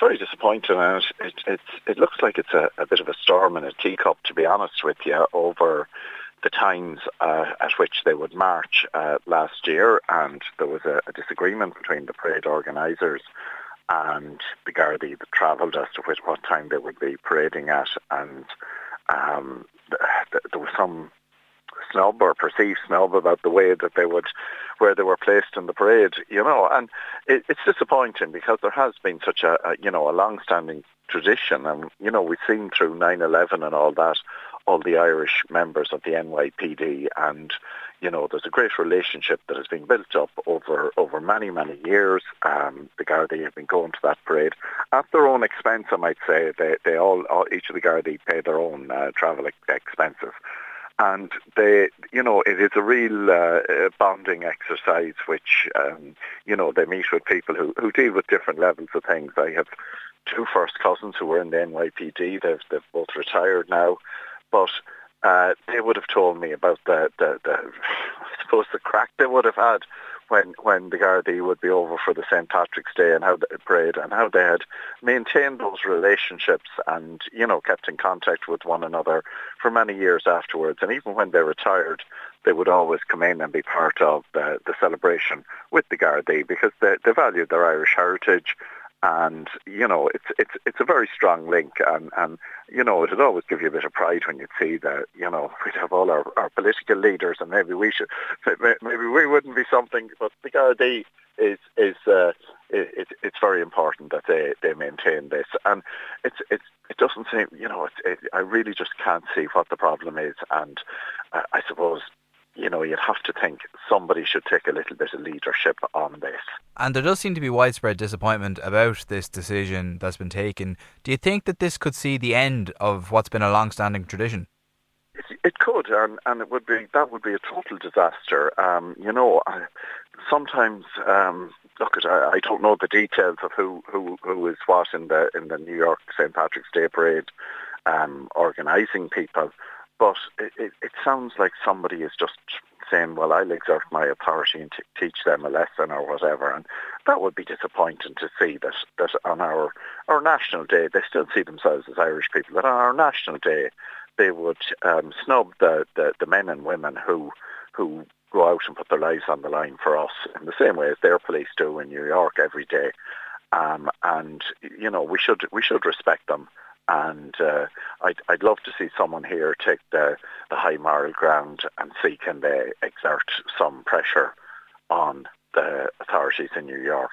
It's very disappointing, and it looks like it's a bit of a storm in a teacup, to be honest with you, over the times at which they would march last year, and there was a disagreement between the parade organisers and the Gardaí that travelled as to what time they would be parading at, and there was some snub or perceived snub about the way that they would, where they were placed in the parade, you know, and it's disappointing because there has been such a long-standing tradition, and, you know, we've seen through 9/11 and all that, all the Irish members of the NYPD, and, you know, there's a great relationship that has been built up over many, many years. The Gardaí have been going to that parade at their own expense, I might say. They all each of the Gardaí pay their own travel expenses. And they, you know, it is a real bonding exercise, which, you know, they meet with people who deal with different levels of things. I have two first cousins who were in the NYPD. They've both retired now, but they would have told me about the crack they would have had when the Gardaí would be over for the St Patrick's Day and how they prayed and how they had maintained those relationships and, you know, kept in contact with one another for many years afterwards. And even when they retired, they would always come in and be part of the celebration with the Gardaí because they valued their Irish heritage. And, you know, it's a very strong link, and you know, it'll always give you a bit of pride when you see that, you know, we'd have all our political leaders, and maybe we wouldn't be something, but the Gardaí it's very important that they maintain this, and it doesn't seem, you know, I really just can't see what the problem is, and I suppose, you know, you'd have to think somebody should take a little bit of leadership on this. And there does seem to be widespread disappointment about this decision that's been taken. Do you think that this could see the end of what's been a long-standing tradition? It could, and that would be a total disaster. You know, sometimes, look, I don't know the details of who is what in the New York St. Patrick's Day parade, organising people. But it sounds like somebody is just saying, well, I'll exert my authority and teach them a lesson or whatever. And that would be disappointing to see that on our national day, they still see themselves as Irish people, that on our national day, they would snub the men and women who go out and put their lives on the line for us in the same way as their police do in New York every day. And, you know, we should respect them. And I'd love to see someone here take the high moral ground and see can they exert some pressure on the authorities in New York